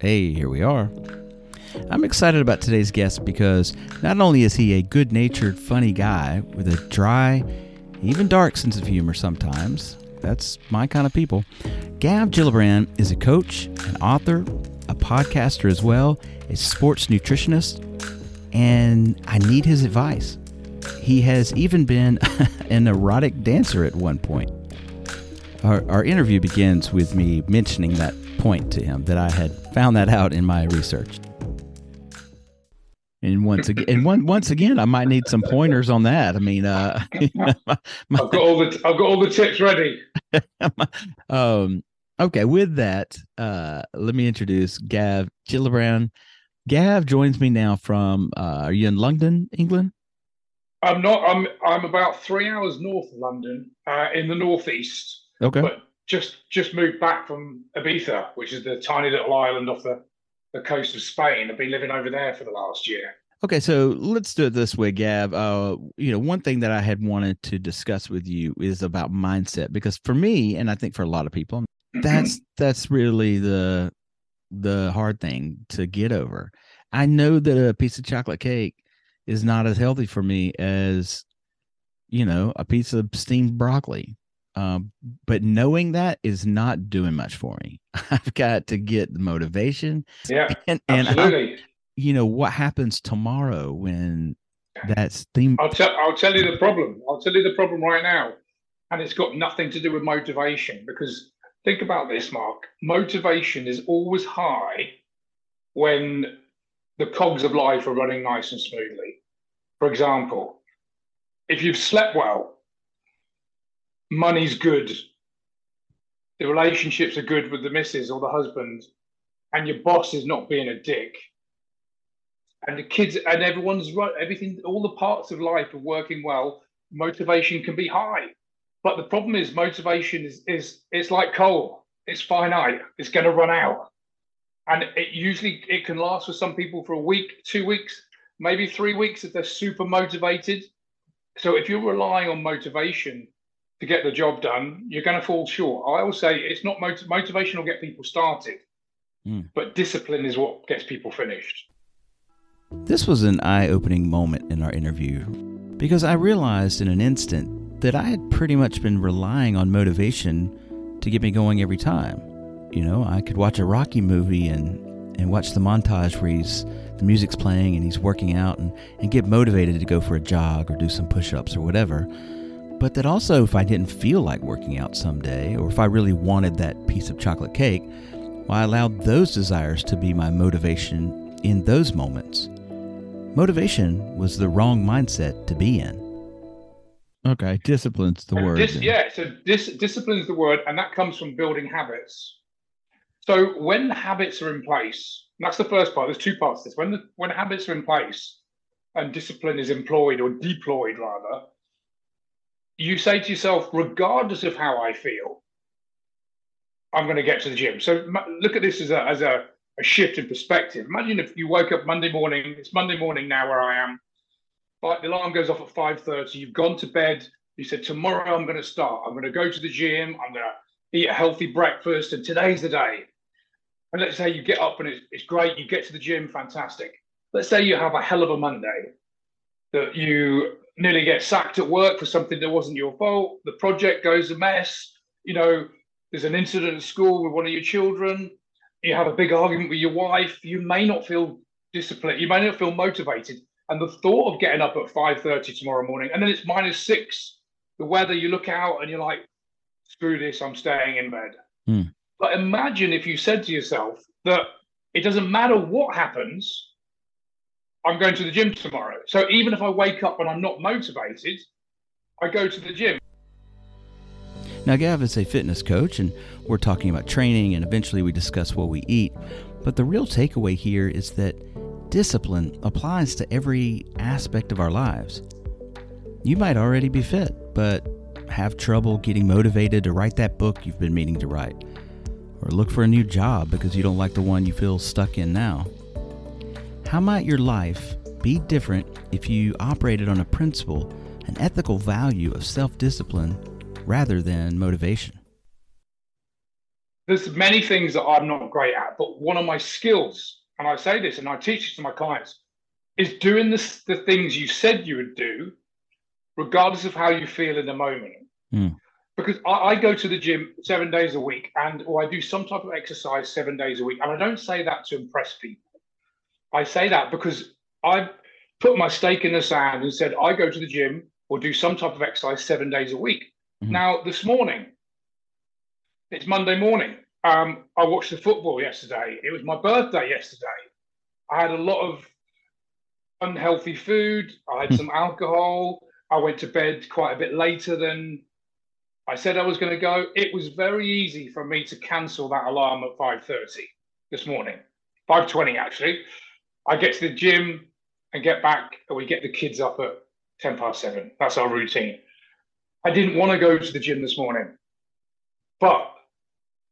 Hey, here we are. I'm excited about today's guest because not only is he a good-natured, funny guy with a dry, even dark sense of humor sometimes, that's my kind of people, Gav Gillibrand is a coach, an author, a podcaster as well, a sports nutritionist, and I need his advice. He has even been an erotic dancer at one point. Our interview begins with me mentioning that point to him, that I had found that out in my research. And once again, I might need some pointers on that. I mean, I've got all the tips ready. Okay. With that, let me introduce Gav Gillibrand. Gav joins me now from. Are you in London, England? I'm not. I'm about 3 hours north of London, in the northeast. Okay. But just moved back from Ibiza, which is the tiny little island off the coast of Spain. I've been living over there for the last year. Okay, so let's do it this way, Gav. One thing that I had wanted to discuss with you is about mindset, because for me, and I think for a lot of people, that's really the hard thing to get over. I know that a piece of chocolate cake is not as healthy for me as, a piece of steamed broccoli. But knowing that is not doing much for me. I've got to get the motivation. Yeah, and absolutely. What happens tomorrow when that's theme? I'll tell you the problem. I'll tell you the problem right now, and it's got nothing to do with motivation. Because think about this, Mark. Motivation is always high when the cogs of life are running nice and smoothly. For example, if you've slept well. Money's good, the relationships are good with the missus or the husband, and your boss is not being a dick, and the kids and everyone's right, everything, all the parts of life are working well, motivation can be high. But the problem is motivation is it's like coal, it's finite, it's going to run out. And it usually can last for some people for a week, 2 weeks, maybe 3 weeks if they're super motivated. So if you're relying on motivation to get the job done, you're going to fall short. I always say it's not motivation will get people started, but discipline is what gets people finished. This was an eye-opening moment in our interview because I realized in an instant that I had pretty much been relying on motivation to get me going every time. I could watch a Rocky movie and watch the montage where the music's playing and he's working out and get motivated to go for a jog or do some push-ups or whatever. But that also, if I didn't feel like working out someday, or if I really wanted that piece of chocolate cake, well, I allowed those desires to be my motivation in those moments. Motivation was the wrong mindset to be in. Okay, discipline's the word. Discipline's the word, and that comes from building habits. So when habits are in place, and that's the first part. There's two parts to this. When habits are in place and discipline is employed or deployed, rather, you say to yourself, regardless of how I feel, I'm going to get to the gym. So look at this as a shift in perspective. Imagine if you woke up Monday morning. It's Monday morning now where I am. Like the alarm goes off at 5:30. You've gone to bed. You said, tomorrow I'm going to start. I'm going to go to the gym. I'm going to eat a healthy breakfast. And today's the day. And let's say you get up and it's great. You get to the gym. Fantastic. Let's say you have a hell of a Monday that you nearly get sacked at work for something that wasn't your fault. The project goes a mess. There's an incident at school with one of your children. You have a big argument with your wife. You may not feel disciplined. You may not feel motivated. And the thought of getting up at 5:30 tomorrow morning, and then it's -6, the weather, you look out and you're like, screw this, I'm staying in bed. But imagine if you said to yourself that it doesn't matter what happens, I'm going to the gym tomorrow. So even if I wake up and I'm not motivated, I go to the gym. Now, Gav is a fitness coach, and we're talking about training, and eventually we discuss what we eat. But the real takeaway here is that discipline applies to every aspect of our lives. You might already be fit, but have trouble getting motivated to write that book you've been meaning to write, or look for a new job because you don't like the one you feel stuck in now. How might your life be different if you operated on a principle, an ethical value of self-discipline rather than motivation? There's many things that I'm not great at, but one of my skills, and I say this and I teach it to my clients, is doing the things you said you would do, regardless of how you feel in the moment. Mm. Because I go to the gym 7 days a week, or I do some type of exercise 7 days a week. And I don't say that to impress people. I say that because I've put my stake in the sand and said, I go to the gym or do some type of exercise 7 days a week. Mm-hmm. Now, this morning, it's Monday morning. I watched the football yesterday. It was my birthday yesterday. I had a lot of unhealthy food. I had some alcohol. I went to bed quite a bit later than I said I was going to go. It was very easy for me to cancel that alarm at 5:30 this morning, 5:20 actually. I get to the gym and get back, and we get the kids up at 7:10. That's our routine. I didn't want to go to the gym this morning, but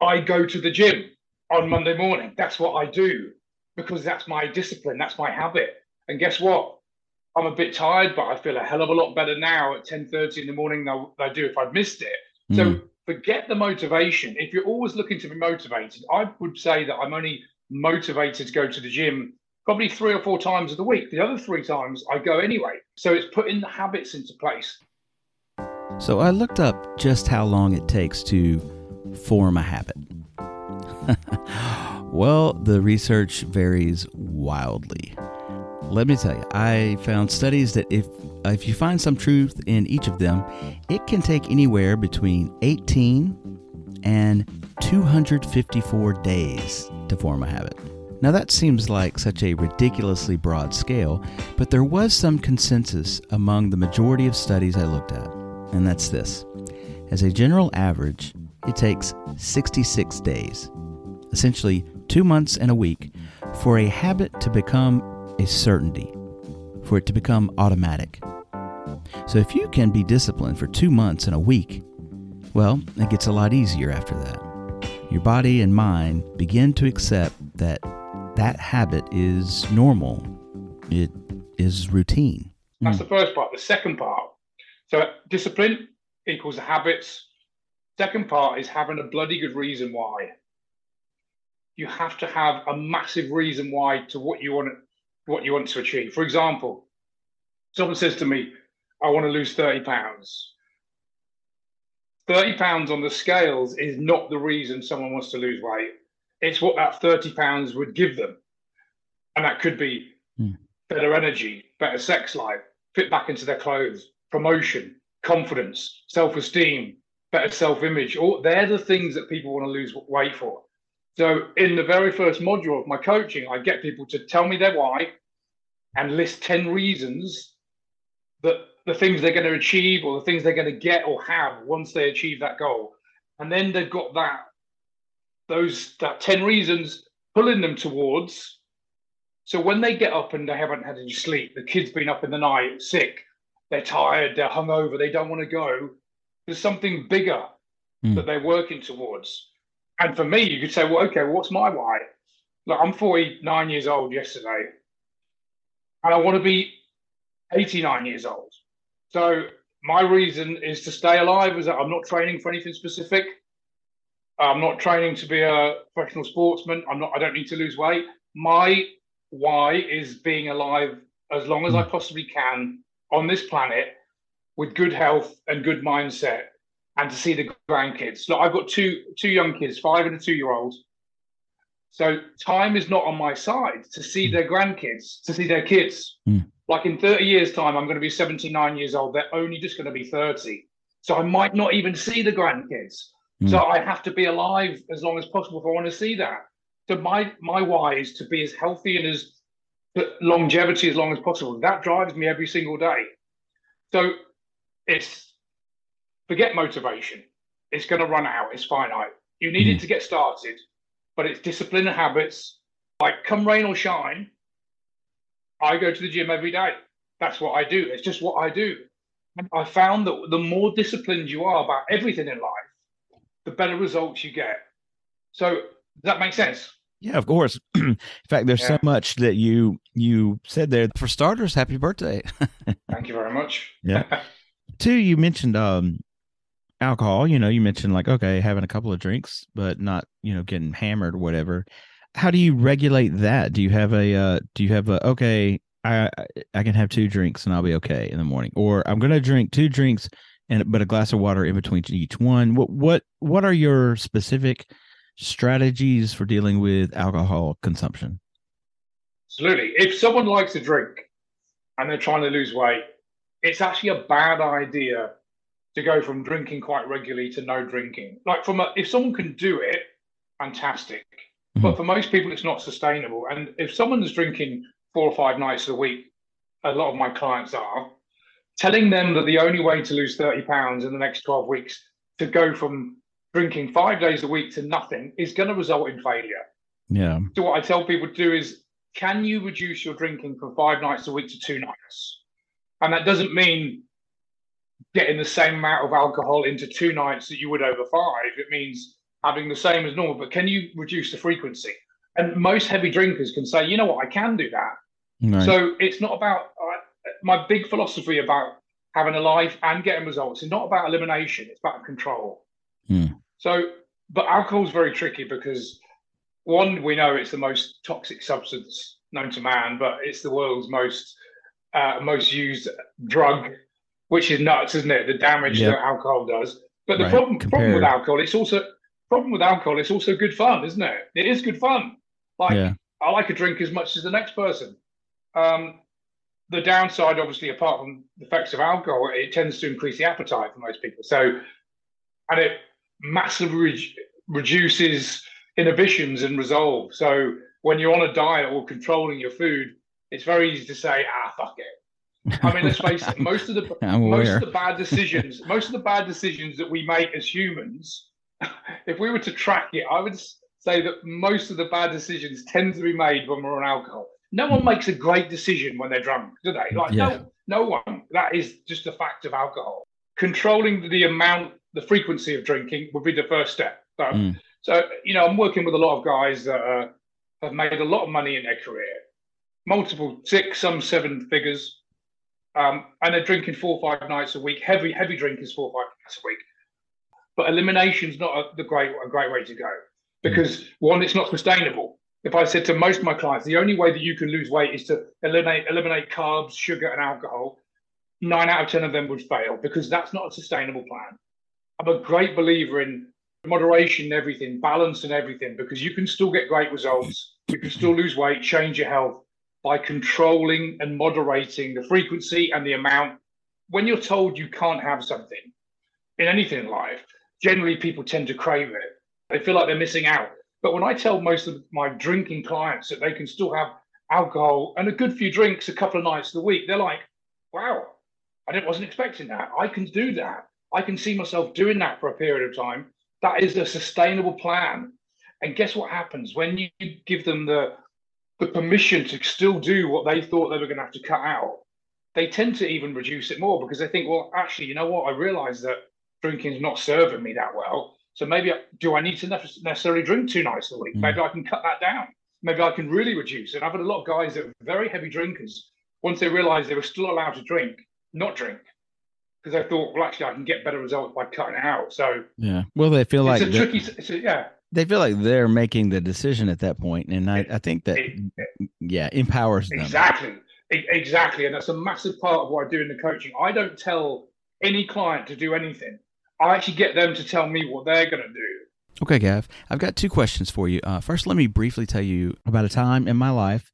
I go to the gym on Monday morning. That's what I do because that's my discipline. That's my habit. And guess what? I'm a bit tired, but I feel a hell of a lot better now at 10:30 in the morning than I do if I'd missed it. Mm. So forget the motivation. If you're always looking to be motivated, I would say that I'm only motivated to go to the gym probably 3 or 4 times of the week. The other 3 times I go anyway. So it's putting the habits into place. So I looked up just how long it takes to form a habit. Well, the research varies wildly. Let me tell you, I found studies that if you find some truth in each of them, it can take anywhere between 18 and 254 days to form a habit. Now that seems like such a ridiculously broad scale, but there was some consensus among the majority of studies I looked at, and that's this. As a general average, it takes 66 days, essentially 2 months and a week, for a habit to become a certainty, for it to become automatic. So if you can be disciplined for 2 months and a week, well, it gets a lot easier after that. Your body and mind begin to accept that habit is normal. It is routine. That's the first part. The second part. So discipline equals the habits. Second part is having a bloody good reason why. You have to have a massive reason why to what you want to achieve. For example, someone says to me, I want to lose 30 pounds. 30 pounds on the scales is not the reason someone wants to lose weight. It's what that 30 pounds would give them. And that could be better energy, better sex life, fit back into their clothes, promotion, confidence, self-esteem, better self-image. They're the things that people want to lose weight for. So in the very first module of my coaching, I get people to tell me their why and list 10 reasons that the things they're going to achieve or the things they're going to get or have once they achieve that goal. And then they've got that 10 reasons pulling them towards. So when they get up and they haven't had any sleep, the kid's been up in the night, sick, they're tired, they're hungover, they don't want to go. There's something bigger that they're working towards. And for me, you could say, well, okay, what's my why? Look, I'm 49 years old yesterday, and I want to be 89 years old. So my reason is to stay alive is that I'm not training for anything specific. I'm not training to be a professional sportsman. I don't need to lose weight. My why is being alive as long as I possibly can on this planet with good health and good mindset, and to see the grandkids. Look, I've got two young kids, 5 and a 2-year-old. So time is not on my side to see their grandkids, to see their kids. Mm. Like in 30 years' time, I'm going to be 79 years old. They're only just going to be 30. So I might not even see the grandkids. Mm. So I have to be alive as long as possible if I want to see that. So my why is to be as healthy and as longevity as long as possible. That drives me every single day. So forget motivation. It's going to run out. It's finite. You need it to get started, but it's discipline and habits. Like, come rain or shine, I go to the gym every day. That's what I do. It's just what I do. And I found that the more disciplined you are about everything in life, the better results you get. So does that make sense? Yeah, of course. In fact, there's so much that you said there. For starters, happy birthday. Thank you very much. Yeah. Two, you mentioned alcohol. You know, you mentioned like, okay, having a couple of drinks, but not, you know, getting hammered or whatever. How do you regulate that? Do you have a, okay, I can have two drinks and I'll be okay in the morning, or I'm going to drink two drinks but a glass of water in between each one. What are your specific strategies for dealing with alcohol consumption? Absolutely. If someone likes to drink and they're trying to lose weight, it's actually a bad idea to go from drinking quite regularly to no drinking. Like, if someone can do it, fantastic. Mm-hmm. But for most people, it's not sustainable. And if someone's drinking 4 or 5 nights a week, a lot of my clients are, telling them that the only way to lose 30 pounds in the next 12 weeks to go from drinking 5 days a week to nothing is going to result in failure. Yeah. So what I tell people to do is, can you reduce your drinking from 5 nights a week to 2 nights? And that doesn't mean getting the same amount of alcohol into 2 nights that you would over 5. It means having the same as normal, but can you reduce the frequency? And most heavy drinkers can say, you know what, I can do that. Right. So it's not about, my big philosophy about having a life and getting results is not about elimination, it's about control. Mm. So, but alcohol is very tricky because, one, we know it's the most toxic substance known to man, but it's the world's most used drug, which is nuts, isn't it? The damage that alcohol does. But the problem with alcohol, it's also good fun, isn't it? It is good fun. Like, I like a drink as much as the next person. The downside, obviously, apart from the effects of alcohol, it tends to increase the appetite for most people. So, and it massively reduces inhibitions and resolve. So when you're on a diet or controlling your food, it's very easy to say, fuck it. I mean, let's face it, most of the bad decisions that we make as humans, if we were to track it, I would say that most of the bad decisions tend to be made when we're on alcohol. No one makes a great decision when they're drunk, do they? Like, no one. That is just a fact of alcohol. Controlling the amount, the frequency of drinking would be the first step. So, you know, I'm working with a lot of guys that have made a lot of money in their career, multiple 6, some 7 figures, and they're drinking 4 or 5 nights a week. Heavy drinkers, 4 or 5 nights a week. But elimination's not a great way to go because, one, it's not sustainable. If I said to most of my clients, the only way that you can lose weight is to eliminate carbs, sugar, and alcohol, 9 out of 10 of them would fail because that's not a sustainable plan. I'm a great believer in moderation in everything, balance in everything, because you can still get great results. You can still lose weight, change your health by controlling and moderating the frequency and the amount. When you're told you can't have something in anything in life, generally people tend to crave it. They feel like they're missing out. But when I tell most of my drinking clients that they can still have alcohol and a good few drinks a couple of nights of the week, they're like, wow, I wasn't expecting that. I can do that. I can see myself doing that for a period of time. That is a sustainable plan. And guess what happens? When you give them the permission to still do what they thought they were going to have to cut out, they tend to even reduce it more because they think, well, actually, you know what? I realize that drinking is not serving me that well. So maybe do I need to necessarily drink 2 nights a week? Maybe I can cut that down. Maybe I can really reduce it. I've had a lot of guys that are very heavy drinkers. Once they realized they were still allowed to drink, not drink, because they thought, well, actually, I can get better results by cutting it out. So they feel it's like they feel like they're making the decision at that point, and I think that empowers them. Exactly, and that's a massive part of what I do in the coaching. I don't tell any client to do anything. I actually get them to tell me what they're going to do. Okay, Gav, I've got 2 questions for you. First, let me briefly tell you about a time in my life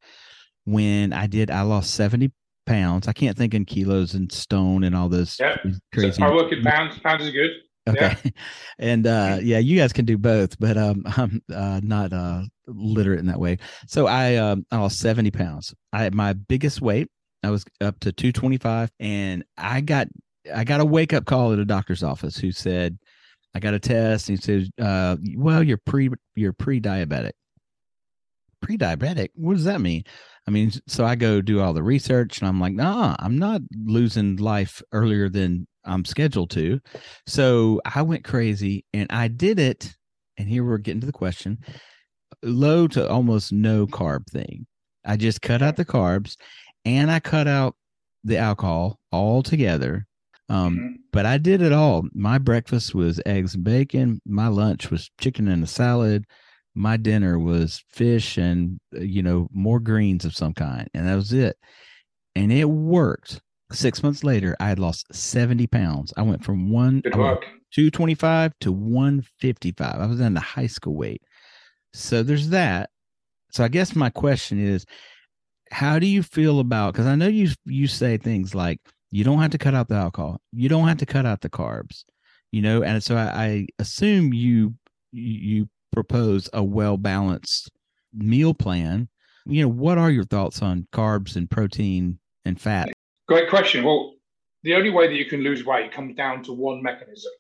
when I lost 70 pounds. I can't think in kilos and stone and all those crazy. So I work in pounds. Pounds is good. Okay. Yeah. And you guys can do both, but I'm not literate in that way. So I lost 70 pounds. I had my biggest weight. I was up to 225, and I got a wake-up call at a doctor's office who said, I got a test, and he says, well, you're pre-diabetic. Pre-diabetic? What does that mean? I mean, so I go do all the research, and I'm like, nah, I'm not losing life earlier than I'm scheduled to. So I went crazy, and I did it. And here we're getting to the question, low to almost no carb thing. I just cut out the carbs, and I cut out the alcohol altogether. But I did it all. My breakfast was eggs and bacon. My lunch was chicken and a salad. My dinner was fish and, you know, more greens of some kind. And that was it. And it worked. 6 months later, I had lost 70 pounds. I went from 225 to 155. I was in the high school weight. So there's that. So I guess my question is, how do you feel about, because I know you say things like, you don't have to cut out the alcohol. You don't have to cut out the carbs, you know? And so I assume you propose a well-balanced meal plan. You know, what are your thoughts on carbs and protein and fat? Great question. Well, the only way that you can lose weight comes down to one mechanism,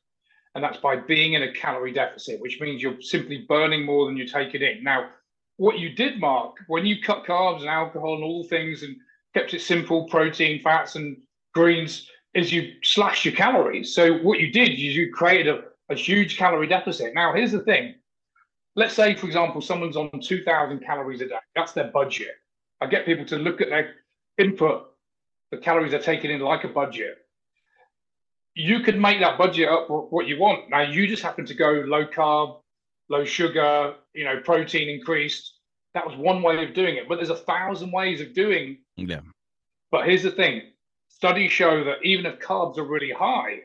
and that's by being in a calorie deficit, which means you're simply burning more than you take it in. Now, what you did, Mark, when you cut carbs and alcohol and all things and kept it simple, protein, fats, and greens, is you slashed your calories. So what you did is you created a huge calorie deficit. Now, here's the thing. Let's say, for example, someone's on 2,000 calories a day. That's their budget. I get people to look at their input, the calories they're taking in, like a budget. You could make that budget up what you want. Now, you just happen to go low carb, low sugar, you know, protein increased. That was one way of doing it. But there's 1,000 ways of doing. Yeah. But here's the thing. Studies show that even if carbs are really high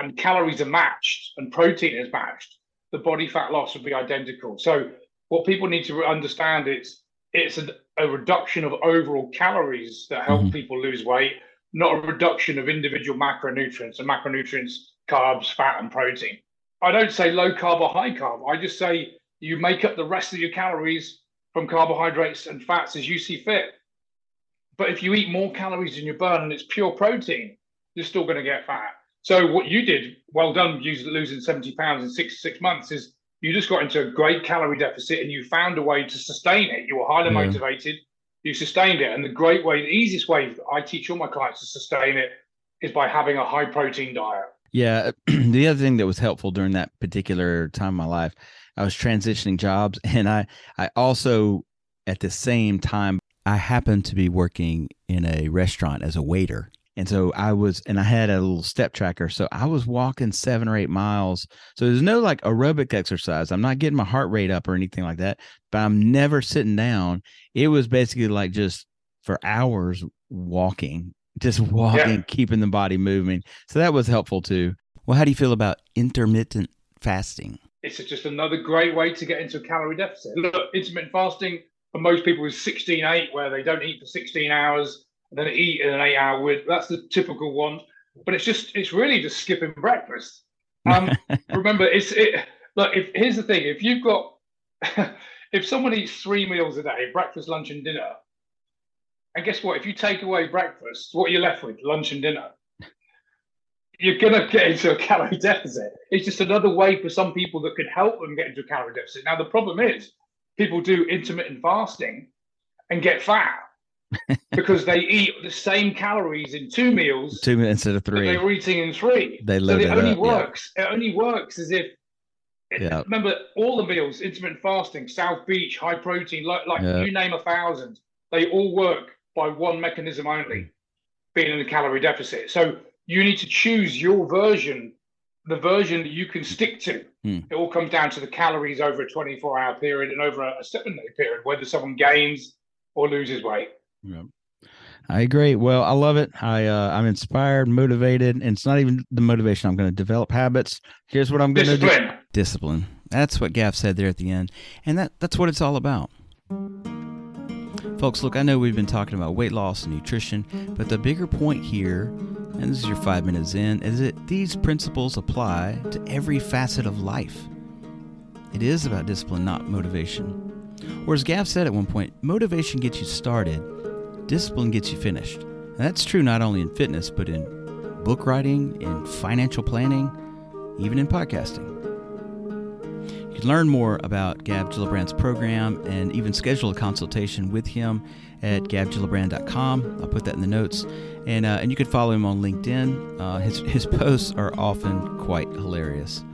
and calories are matched and protein is matched, the body fat loss would be identical. So what people need to understand is it's a reduction of overall calories that help people lose weight, not a reduction of individual macronutrients. And macronutrients, carbs, fat, and protein. I don't say low carb or high carb. I just say you make up the rest of your calories from carbohydrates and fats as you see fit. But if you eat more calories than you burn and it's pure protein, you're still going to get fat. So what you did, well done, losing 70 pounds in 6 months, is you just got into a great calorie deficit and you found a way to sustain it. You were highly motivated. You sustained it. And the great way, the easiest way I teach all my clients to sustain it is by having a high protein diet. Yeah. The other thing that was helpful during that particular time in my life, I was transitioning jobs. And I also, at the same time, I happened to be working in a restaurant as a waiter. And so I had a little step tracker. So I was walking 7 or 8 miles. So there's no like aerobic exercise. I'm not getting my heart rate up or anything like that, but I'm never sitting down. It was basically like just for hours walking, keeping the body moving. So that was helpful too. Well, how do you feel about intermittent fasting? It's just another great way to get into a calorie deficit. Look, intermittent fasting for most people is 16-8, where they don't eat for 16 hours. Then eat in an 8 hour window. That's the typical one, but it's really just skipping breakfast. Remember, here's the thing. If you've got, if someone eats 3 meals a day, breakfast, lunch, and dinner, and guess what? If you take away breakfast, what are you left with? Lunch and dinner. You're going to get into a calorie deficit. It's just another way for some people that could help them get into a calorie deficit. Now, the problem is people do intermittent fasting and get fat. Because they eat the same calories in 2 meals, 2 minutes instead of 3. They were eating in 3. They load it up. It only works as if remember all the meals, intermittent fasting, South Beach, high protein, like you name 1,000, they all work by one mechanism only, being in a calorie deficit. So you need to choose your version, the version that you can stick to. It all comes down to the calories over a 24-hour period and over a 7-day period, whether someone gains or loses weight. Yeah, I agree. Well, I love it. I'm inspired, motivated, and it's not even the motivation. I'm going to develop habits. Here's what I'm going to do. Discipline. That's what Gav said there at the end. And that's what it's all about. Folks, look, I know we've been talking about weight loss and nutrition, but the bigger point here, and this is your 5 minutes in, is that these principles apply to every facet of life. It is about discipline, not motivation. Or as Gav said at one point, motivation gets you started. Discipline gets you finished. And that's true not only in fitness, but in book writing, in financial planning, even in podcasting. You can learn more about Gav Gillibrand's program and even schedule a consultation with him at gabgillibrand.com. I'll put that in the notes. And you can follow him on LinkedIn. His posts are often quite hilarious.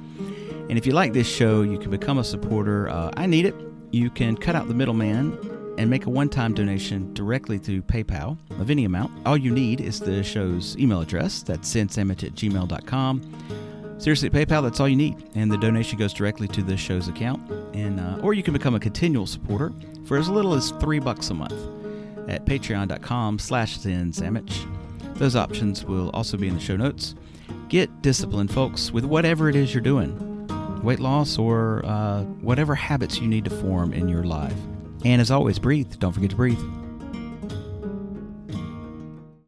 And if you like this show, you can become a supporter. I need it. You can cut out the middleman and make a one-time donation directly through PayPal of any amount. All you need is the show's email address. That's zensammich@gmail.com. Seriously, PayPal, that's all you need. And the donation goes directly to the show's account. Or you can become a continual supporter for as little as $3 a month at patreon.com/zensammich. Those options will also be in the show notes. Get disciplined, folks, with whatever it is you're doing. Weight loss or whatever habits you need to form in your life. And as always, breathe. Don't forget to breathe.